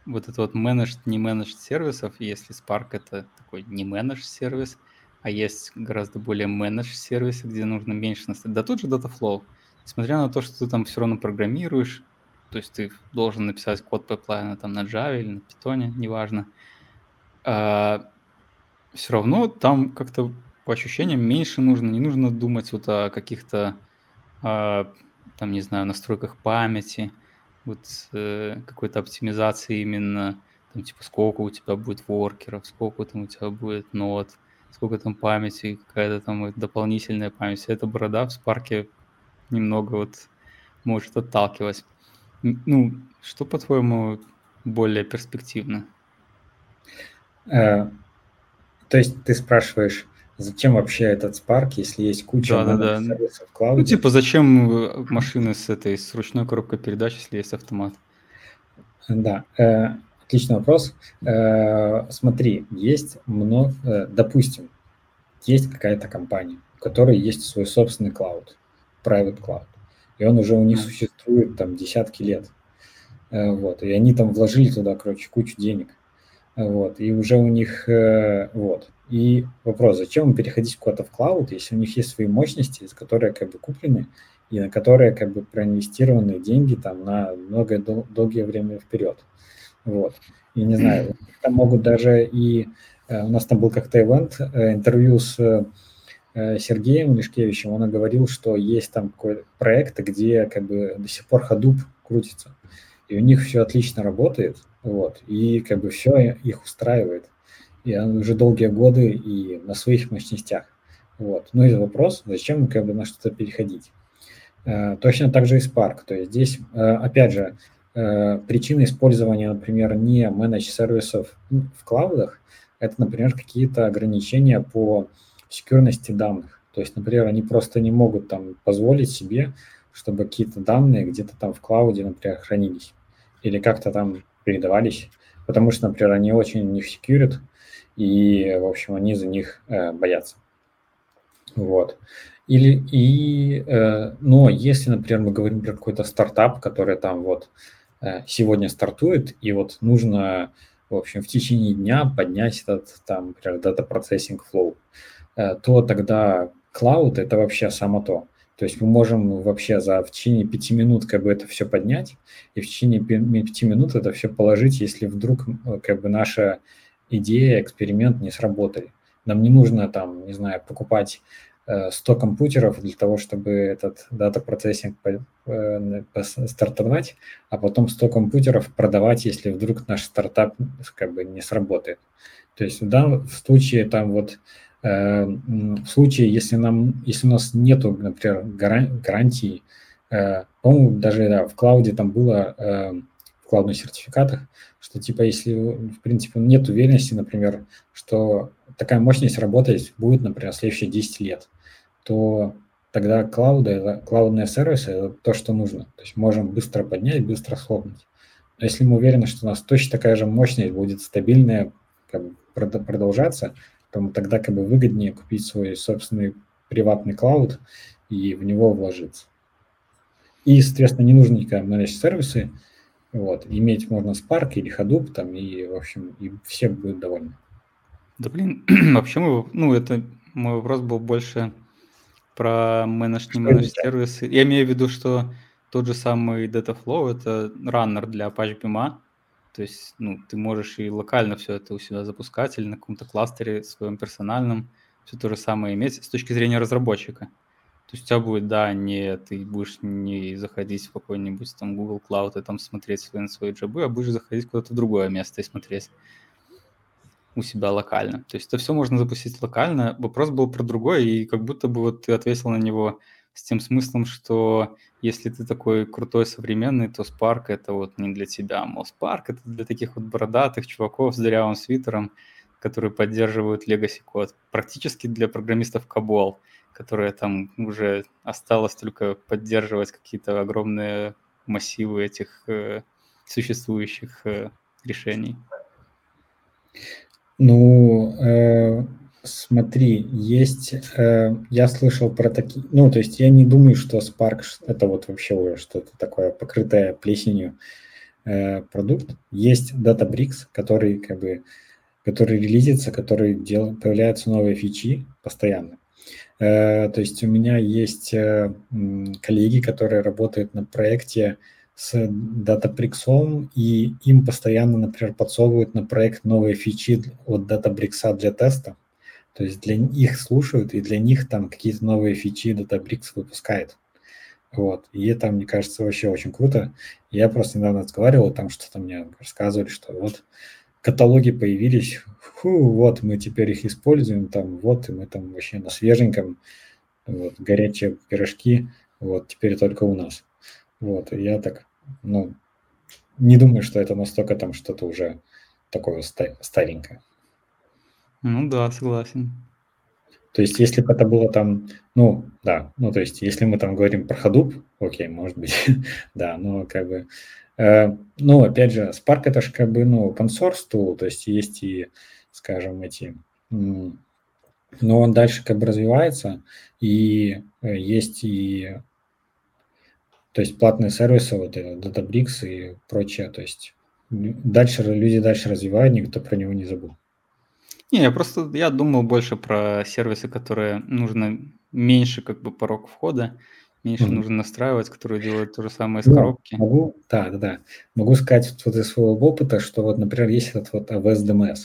managed, не managed сервисов, если Spark — это такой не managed сервис, а есть гораздо более managed сервисы, где нужно меньше настроить. Да тут же DataFlow, несмотря на то, что ты там все равно программируешь, то есть ты должен написать код пайплайна там на Java или на Python, неважно, все равно там как-то по ощущениям меньше нужно, не нужно думать о каких-то, настройках памяти, какой-то оптимизации именно, сколько у тебя будет воркеров, сколько там у тебя будет нод, сколько там памяти, какая-то там дополнительная память. Вся эта борода в Spark немного может отталкивать. Что, по-твоему, более перспективно? То есть ты спрашиваешь, зачем вообще этот Spark, если есть куча сервисов в клауде? Зачем машины с ручной коробкой передач, если есть автомат? Да, отличный вопрос. Смотри, есть много... допустим, есть какая-то компания, у которой есть свой собственный клауд, private cloud, и он уже у них существует там десятки лет. И они там вложили туда, кучу денег. Вот, и уже у них, вот. И вопрос, зачем им переходить куда-то в клауд, если у них есть свои мощности, которые как бы куплены и на которые как бы проинвестированы деньги там на многое долгое время вперед. Вот. И не знаю, там могут даже и... У нас там был как-то ивент, интервью с Сергеем Лешкевичем, он говорил, что есть там проекты, где как бы до сих пор Hadoop крутится, и у них все отлично работает, вот, и как бы все их устраивает, и уже долгие годы и на своих мощностях, вот. Ну и вопрос, зачем как бы на что-то переходить. Точно так же и Spark, то есть здесь, опять же, причина использования, например, не менедж-сервисов в клаудах, это, например, какие-то ограничения по секьюрности данных. То есть, например, они просто не могут там позволить себе, чтобы какие-то данные где-то там в клауде, например, хранились или как-то там передавались, потому что, например, они очень их секьюрят, и, в общем, они за них боятся. Вот. Но если, например, мы говорим про какой-то стартап, который там вот сегодня стартует, и вот нужно, в общем, в течение дня поднять этот там, например, Data Processing Flow, то тогда клауд – это вообще само то. То есть мы можем вообще в течение 5 минут как бы это все поднять, и в течение 5 минут это все положить, если вдруг как бы наша идея, эксперимент не сработали. Нам не нужно там, не знаю, покупать 100 компьютеров для того, чтобы этот дата-процессинг стартовать, а потом 100 компьютеров продавать, если вдруг наш стартап как бы не сработает. То есть в случае, если у нас нету, например, гарантии, по-моему, даже в клауде там было, в клаудных сертификатах, что типа если, в принципе, нет уверенности, например, что такая мощность работать будет, например, в следующие 10 лет, то тогда клаудные сервисы – это то, что нужно. То есть можем быстро поднять, быстро схлопнуть. Но если мы уверены, что у нас точно такая же мощность будет стабильная, как бы продолжаться, то тогда как бы выгоднее купить свой собственный приватный клауд и в него вложиться. И, соответственно, не нужны никакие менедж-сервисы. Вот. Иметь можно Spark или Hadoop, там, и, в общем, и все будут довольны. Да, блин, вообще, это мой вопрос был больше про менедж-сервисы. Я имею в виду, что тот же самый DataFlow – это раннер для Apache BIM. То есть, ты можешь и локально все это у себя запускать, или на каком-то кластере своем персональном все то же самое иметь с точки зрения разработчика. То есть у тебя будет, ты будешь не заходить в какой-нибудь там Google Cloud и там смотреть свои джабы, а будешь заходить куда-то в другое место и смотреть у себя локально. То есть это все можно запустить локально. Вопрос был про другое, и как будто бы ты ответил на него с тем смыслом, что если ты такой крутой, современный, то Spark это не для тебя. Мол, Spark это для таких бородатых чуваков с дырявым свитером, которые поддерживают legacy код. Практически для программистов COBOL, которые там уже осталось только поддерживать какие-то огромные массивы этих существующих решений. Смотри, есть... я слышал про такие... то есть я не думаю, что Spark это вообще уже что-то такое покрытое плесенью продукт. Есть Databricks, который релизится, который появляются новые фичи постоянно. То есть у меня есть коллеги, которые работают на проекте с Databricks, и им постоянно, например, подсовывают на проект новые фичи от Databricks для теста. То есть для них слушают, и для них там какие-то новые фичи Databricks выпускает. Вот. И это, мне кажется, вообще очень круто. Я просто недавно разговаривал, там что-то мне рассказывали, что каталоги появились, мы теперь их используем, и мы там вообще на свеженьком, горячие пирожки, теперь только у нас. И я так, не думаю, что это настолько там что-то уже такое старенькое. Да, согласен. То есть, если бы это было там, то есть, если мы там говорим про Hadoop, окей, может быть, да, но как бы... опять же, Spark это же как бы, open source tool, то есть и, скажем, эти... Но он дальше как бы развивается, и есть и... То есть платные сервисы, Databricks и прочее, то есть дальше люди развивают, никто про него не забыл. Не, я думал больше про сервисы, которые нужно меньше как бы порог входа, меньше нужно настраивать, которые делают то же самое из коробки. Могу сказать вот из своего опыта, что вот, например, есть этот вот AWS DMS.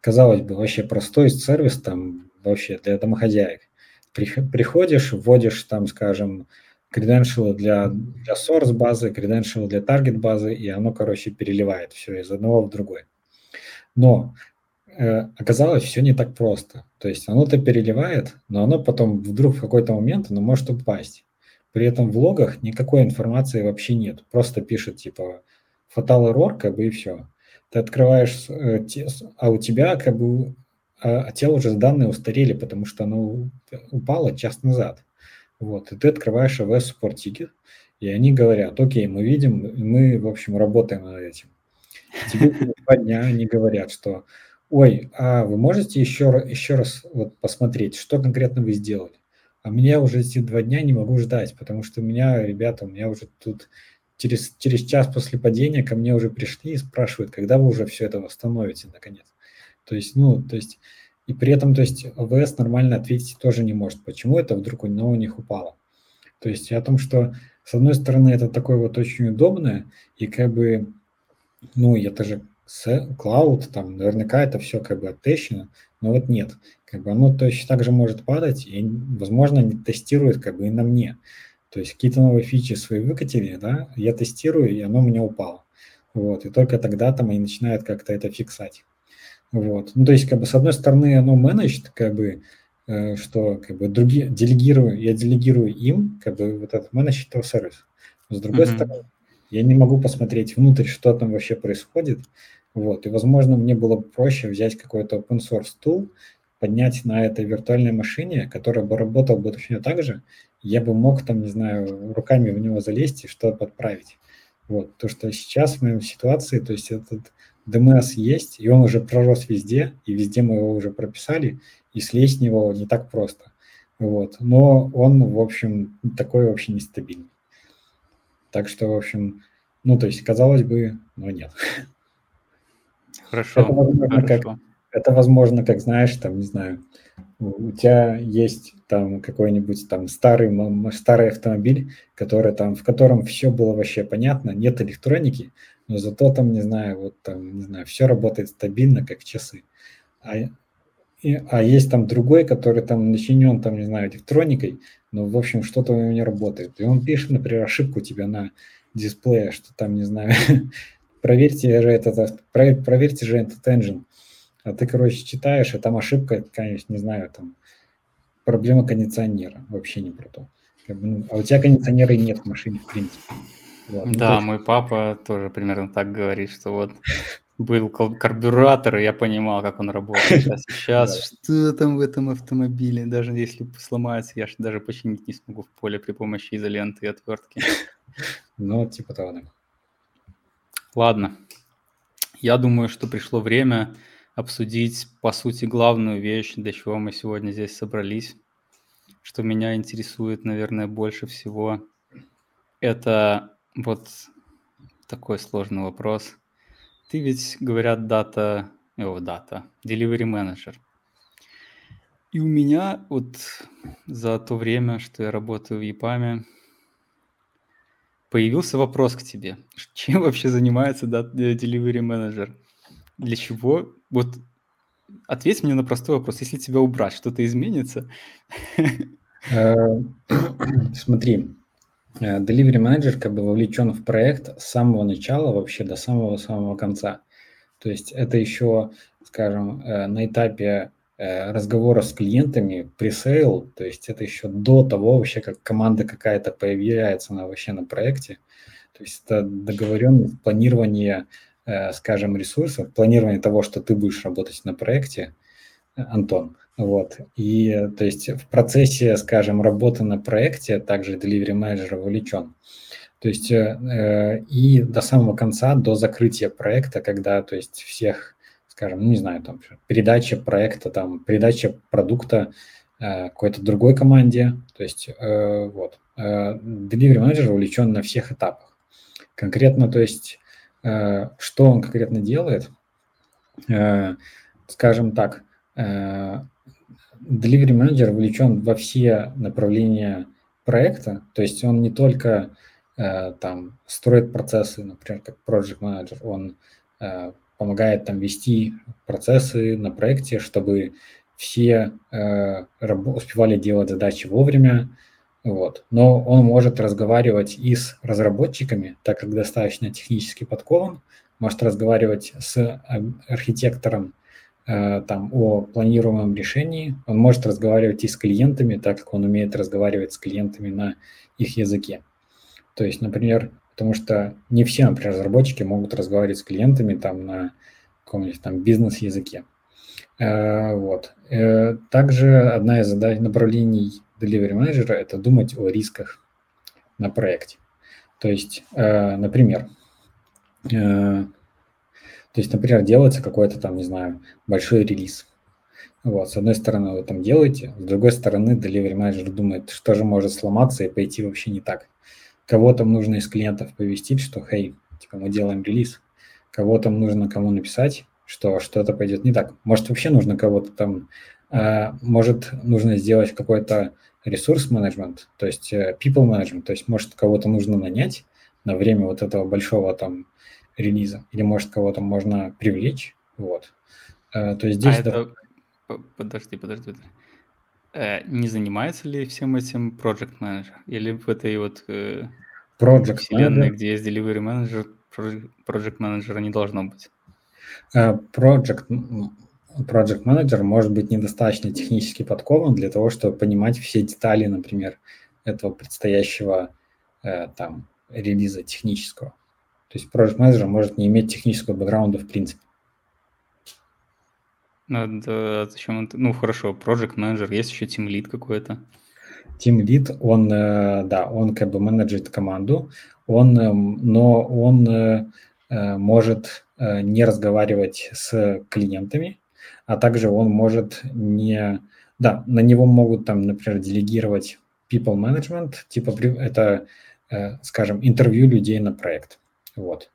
Казалось бы, вообще простой сервис там вообще для домохозяек. Приходишь, вводишь там, скажем, креденшалы для source базы, креденшалы для target базы, и оно, короче, переливает все из одного в другой. Но оказалось, все не так просто. То есть оно-то переливает, но оно потом вдруг в какой-то момент оно может упасть. При этом в логах никакой информации вообще нет. Просто пишет типа fatal error, как бы, и все. Ты открываешь, а у тебя как бы, а те уже данные устарели, потому что оно упало час назад. Вот, и ты открываешь AWS Support Ticket, и они говорят: окей, мы видим, мы, в общем, работаем над этим. Тебе через 2 дня они говорят, что: ой, а вы можете еще раз вот посмотреть, что конкретно вы сделали? А меня уже эти 2 дня не могу ждать, потому что у меня, ребята, у меня уже тут через час после падения ко мне уже пришли и спрашивают, когда вы уже все это восстановите, наконец. То есть, и при этом, AWS нормально ответить тоже не может. Почему это вдруг у них упало? То есть о том, что, с одной стороны, это такое вот очень удобное, и как бы, это же клауд, там, наверняка это все как бы оттещено, но вот нет. Как бы оно точно так же может падать, и, возможно, они тестируют как бы и на мне. То есть какие-то новые фичи свои выкатили, да, я тестирую, и оно у меня упало. Вот, и только тогда там они начинают как-то это фиксать. Вот, с одной стороны, оно менеджит, другие делегирую им, вот этот менедж этого сервиса. Но с другой стороны, я не могу посмотреть внутрь, что там вообще происходит. Вот, и, возможно, мне было бы проще взять какой-то open source tool, поднять на этой виртуальной машине, которая бы работала бы точно так же, я бы мог там, не знаю, руками в него залезть и что-то подправить. Вот, то, что сейчас в моей ситуации, то есть этот DMS есть, и он уже пророс везде, и везде мы его уже прописали, и слезть с него не так просто. Вот, но он, в общем, такой вообще нестабильный. Так что, в общем, казалось бы, но нет. Хорошо. Это возможно, как знаешь, там, не знаю, у тебя есть там какой-нибудь там старый автомобиль, который там, в котором все было вообще понятно, нет электроники, но зато там, все работает стабильно, как часы. А есть там другой, который там начинен, там, не знаю, электроникой, но, в общем, что-то у него не работает. И он пишет, например, ошибку тебе на дисплее, что там, не знаю, проверьте же этот engine. А ты, короче, читаешь, а там ошибка, конечно, не знаю, там проблема кондиционера, вообще не про то. А у тебя кондиционера и нет в машине, в принципе. Вот. Да, мой папа тоже примерно так говорит, что вот был карбюратор, и я понимал, как он работает. А сейчас что там в этом автомобиле? Даже если сломается, я же даже починить не смогу в поле при помощи изоленты и отвертки. Типа того, да. Ладно. Я думаю, что пришло время обсудить, по сути, главную вещь, для чего мы сегодня здесь собрались. Что меня интересует, наверное, больше всего, это вот такой сложный вопрос. Ты ведь, говорят, delivery manager. И у меня вот за то время, что я работаю в EPAM, появился вопрос к тебе. Чем вообще занимается delivery manager? Для чего? Вот ответь мне на простой вопрос. Если тебя убрать, что-то изменится? Смотри, delivery manager как бы вовлечен в проект с самого начала вообще до самого-самого конца. То есть это еще, скажем, на этапе разговора с клиентами, пресейл, то есть это еще до того вообще, как команда какая-то появляется на проекте. То есть это договоренность, планирование, скажем, ресурсов, планирование того, что ты будешь работать на проекте, Антон. Вот. И, то есть, в процессе, скажем, работы на проекте также delivery manager вовлечен. То есть, и до самого конца, до закрытия проекта, когда, то есть, всех, скажем, там, передача проекта, там, передача продукта какой-то другой команде, то есть, delivery manager вовлечен на всех этапах. Конкретно, Что он конкретно делает? Скажем так, Delivery Manager вовлечен во все направления проекта, то есть он не только там строит процессы, например, как Project Manager, он помогает там вести процессы на проекте, чтобы все успевали делать задачи вовремя, вот. Но он может разговаривать и с разработчиками, так как достаточно технически подкован, может разговаривать с архитектором там, о планируемом решении, он может разговаривать и с клиентами, так как он умеет разговаривать с клиентами на их языке. То есть, например, потому что не все, например, разработчики могут разговаривать с клиентами там на каком-нибудь там бизнес-языке. Вот. Также одна из задач направлений Delivery Manager – это думать о рисках на проекте. То есть, например, делается какой-то там, не знаю, большой релиз. Вот, с одной стороны вы там делаете, с другой стороны Delivery Manager думает, что же может сломаться и пойти вообще не так. Кого там нужно из клиентов повестить, что, хей, типа, мы делаем релиз. Кого там нужно кому написать, что что-то пойдет не так. Может, вообще нужно кого-то там, может, нужно сделать какой-то ресурс-менеджмент, то есть people-менеджмент, то есть, может, кого-то нужно нанять на время вот этого большого там релиза, или, может, кого-то можно привлечь, вот. То есть здесь... Подожди. Не занимается ли всем этим Project Manager? Или в этой вот вселенной, где есть Delivery Manager, Project Manager не должно быть? Project Manager может быть недостаточно технически подкован для того, чтобы понимать все детали, например, этого предстоящего там релиза технического. То есть Project Manager может не иметь технического бэкграунда в принципе. Да, зачем он... Ну, хорошо, Project Manager, есть еще Team Lead какой-то. Team Lead, он, да, он как бы менеджит команду, но он может не разговаривать с клиентами, а также он может не... Да, на него могут там, например, делегировать people management, типа это, скажем, интервью людей на проект. Вот.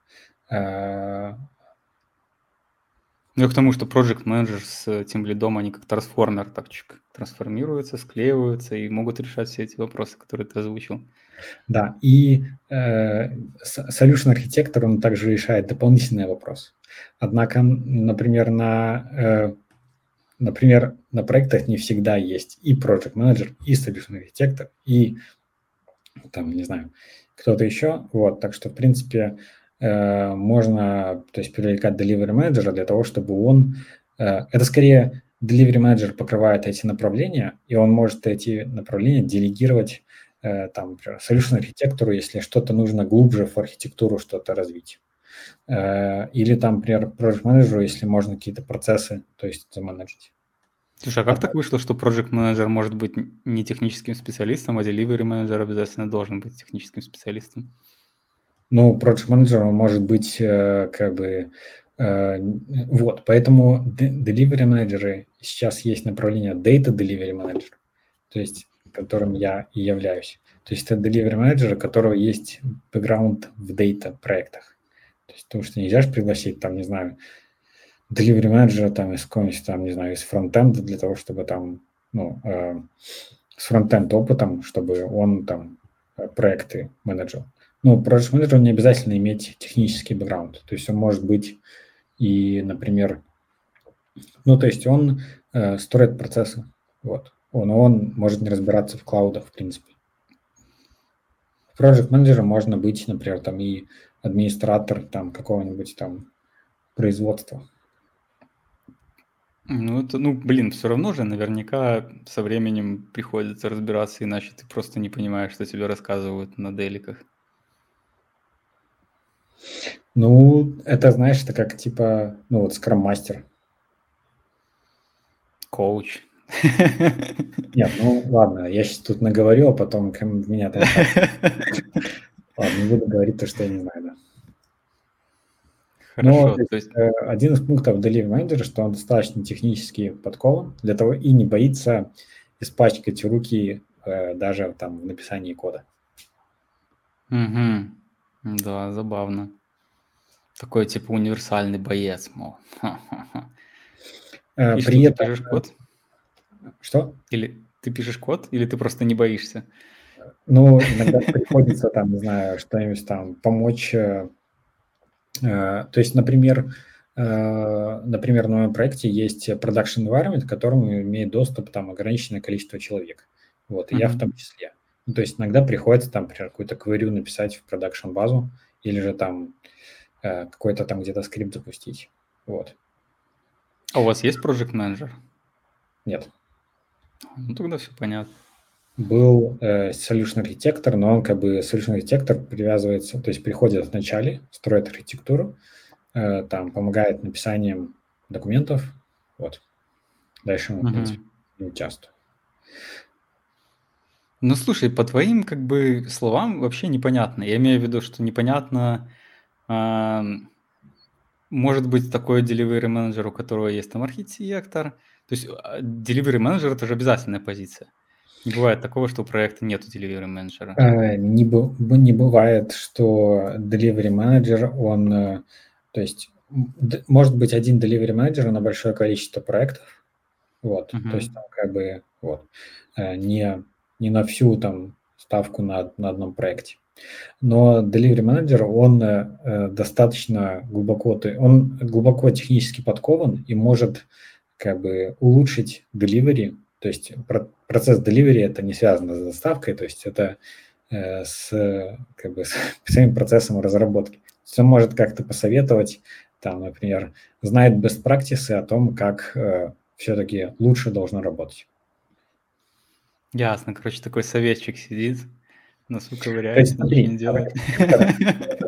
Ну и к тому, что Project Manager с Team Lead'ом, они как трансформер, так трансформируются, склеиваются и могут решать все эти вопросы, которые ты озвучил. Да, и Solution Architector, он также решает дополнительный вопрос. Однако, например, на проектах не всегда есть и Project Manager, и Solution Architector, и там, не знаю, кто-то еще. Вот, так что, в принципе... можно, то есть, привлекать Delivery Manager для того, чтобы он... Это скорее Delivery Manager покрывает эти направления, и он может эти направления делегировать, там, Solution Architecture, если что-то нужно глубже в архитектуру что-то развить. Или, там, например, Project Manager, если можно какие-то процессы, то есть, заменеджить. Слушай, а как так вышло, что Project Manager может быть не техническим специалистом, а Delivery Manager обязательно должен быть техническим специалистом? Ну, Project Manager может быть как бы... Вот, поэтому Delivery Manager, сейчас есть направление Data Delivery Manager, то есть которым я и являюсь. То есть это Delivery Manager, у которого есть бэкграунд в Data проектах. То есть, потому что нельзя же пригласить, там, не знаю, Delivery Manager там, из какого-нибудь, там, не знаю, из фронтенда для того, чтобы там, ну, с фронтенд опытом, чтобы он там проекты менеджил. Ну, Project Manager не обязательно иметь технический бэкграунд. То есть он может быть и, например, ну, то есть он строит процессы. Вот. Он может не разбираться в клаудах, в принципе. Project Manager можно быть, например, там и администратор там какого-нибудь там производства. Ну, это, ну, блин, все равно же наверняка со временем приходится разбираться, иначе ты просто не понимаешь, что тебе рассказывают на деликах. Ну, это, знаешь, это как, типа, ну, вот, скрам-мастер. Коуч. Нет, ну, ладно, я сейчас тут наговорил, а потом меня там... Ладно, не буду говорить то, что я не знаю, да. Хорошо, но, то есть... Один из пунктов Delivery Manager, что он достаточно технически подкован, для того и не боится испачкать руки даже там в написании кода. Угу. Да, забавно. Такой типа универсальный боец, мол. При этом... Ты пишешь код? Что? Или ты пишешь код, или ты просто не боишься? Ну, иногда приходится там, не знаю, что-нибудь там помочь. То есть, например, на моем проекте есть production environment, к которому имеет доступ там ограниченное количество человек. Вот, и я в том числе. Ну, то есть иногда приходится там, например, какую-то query написать в production базу или же там какой-то там где-то скрипт запустить. Вот. А у вас есть project manager? Нет. Ну, тогда все понятно. Был solution architector, но он как бы solution architector привязывается, то есть приходит в начале, строит архитектуру, там помогает написанием документов, вот. Дальше мы, в принципе, не участвуем. Ну, слушай, по твоим как бы словам вообще непонятно. Я имею в виду, что непонятно, может быть, такой delivery менеджер, у которого есть там архитектор. То есть delivery менеджер – это же обязательная позиция. Не бывает такого, что у проекта нету delivery менеджера. Не бывает, что delivery менеджер, он, то есть, может быть, один delivery менеджер на большое количество проектов, вот, то есть, там, как бы, вот, не на всю там ставку на одном проекте. Но delivery менеджер, он достаточно глубоко, он глубоко технически подкован и может, как бы, улучшить delivery. То есть процесс delivery это не связано с доставкой, то есть это с самим процессом разработки. То есть он может как-то посоветовать, там, например, знает best practices о том, как все-таки лучше должно работать. Ясно, короче, такой советчик сидит, носу ковыряет, ничего не делает.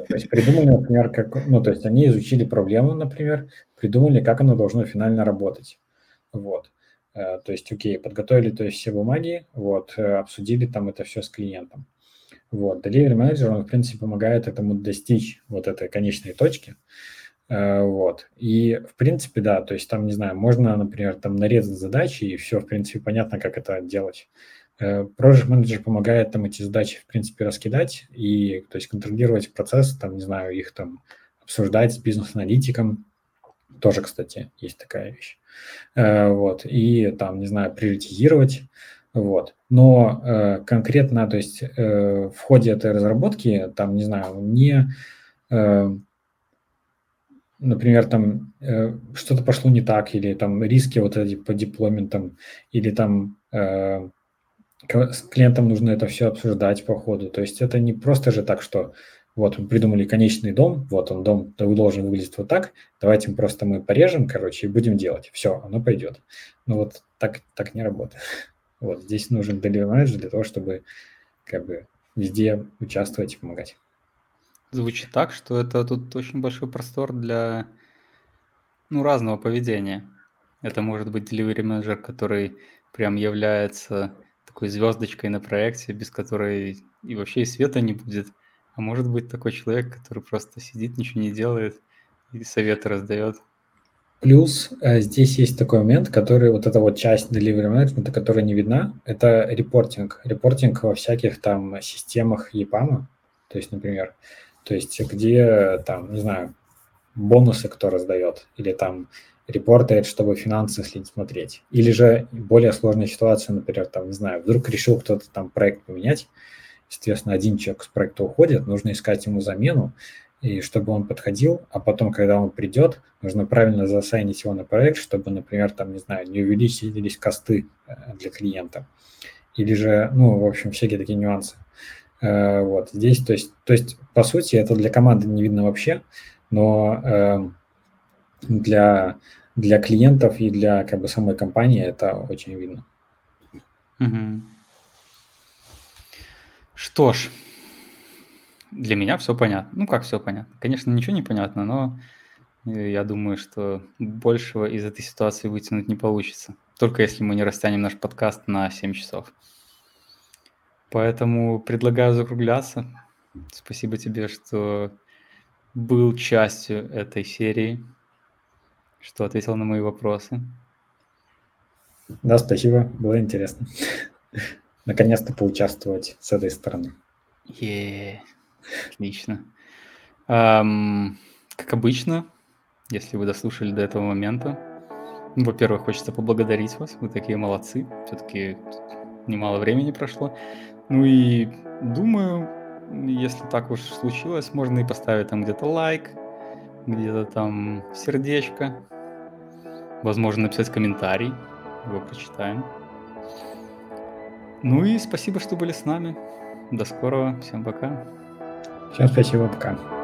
То есть придумали, например, как, ну, то есть они изучили проблему, например, придумали, как оно должно финально работать, вот. То есть, окей, подготовили, то есть, все бумаги, вот, обсудили там это все с клиентом. Вот, delivery manager, он, в принципе, помогает этому достичь вот этой конечной точки, вот. И, в принципе, да, то есть, там, не знаю, можно, например, там нарезать задачи, и все, в принципе, понятно, как это делать. Project manager помогает там эти задачи, в принципе, раскидать и, то есть, контролировать процесс, там, не знаю, их там обсуждать с бизнес-аналитиком. Тоже, кстати, есть такая вещь. Вот, и там, не знаю, приоритизировать, вот. Но конкретно, то есть в ходе этой разработки, там, не знаю, не, например, там что-то пошло не так, или там риски вот эти по деплойментам, или там с клиентом нужно это все обсуждать по ходу. То есть это не просто же так, что... Вот, мы придумали конечный дом, вот он, дом должен выглядеть вот так, давайте просто мы порежем, короче, и будем делать. Все, оно пойдет. Но вот так не работает. Вот, здесь нужен delivery manager для того, чтобы, как бы, везде участвовать и помогать. Звучит так, что это тут очень большой простор для, ну, разного поведения. Это может быть delivery manager, который прям является такой звездочкой на проекте, без которой и вообще и света не будет. А может быть такой человек, который просто сидит, ничего не делает и советы раздает. Плюс здесь есть такой момент, который вот эта вот часть delivery management, которая не видна, это репортинг. Репортинг во всяких там системах EPAM, то есть, например, то есть где там, не знаю, бонусы кто раздает, или там репортает, чтобы финансы смотреть. Или же более сложная ситуация, например, там, не знаю, вдруг решил кто-то там проект поменять, естественно, один человек с проекта уходит, нужно искать ему замену, и чтобы он подходил, а потом, когда он придет, нужно правильно засайнить его на проект, чтобы, например, там, не знаю, не увеличились косты для клиента. Или же, ну, в общем, всякие такие нюансы. Вот здесь, то есть, по сути, это для команды не видно вообще, но для клиентов и для, как бы, самой компании это очень видно. Что ж, для меня все понятно. Ну, как все понятно? Конечно, ничего не понятно, но я думаю, что большего из этой ситуации вытянуть не получится. Только если мы не растянем наш подкаст на 7 часов. Поэтому предлагаю закругляться. Спасибо тебе, что был частью этой серии, что ответил на мои вопросы. Да, спасибо. Было интересно. Наконец-то поучаствовать с этой стороны. Отлично. Как обычно, если вы дослушали до этого момента, во-первых, хочется поблагодарить вас, вы такие молодцы, все-таки немало времени прошло. Ну и думаю, если так уж случилось, можно и поставить там где-то лайк, где-то там сердечко, возможно, написать комментарий, его прочитаем. Ну и спасибо, что были с нами. До скорого, всем пока. Всем спасибо, пока.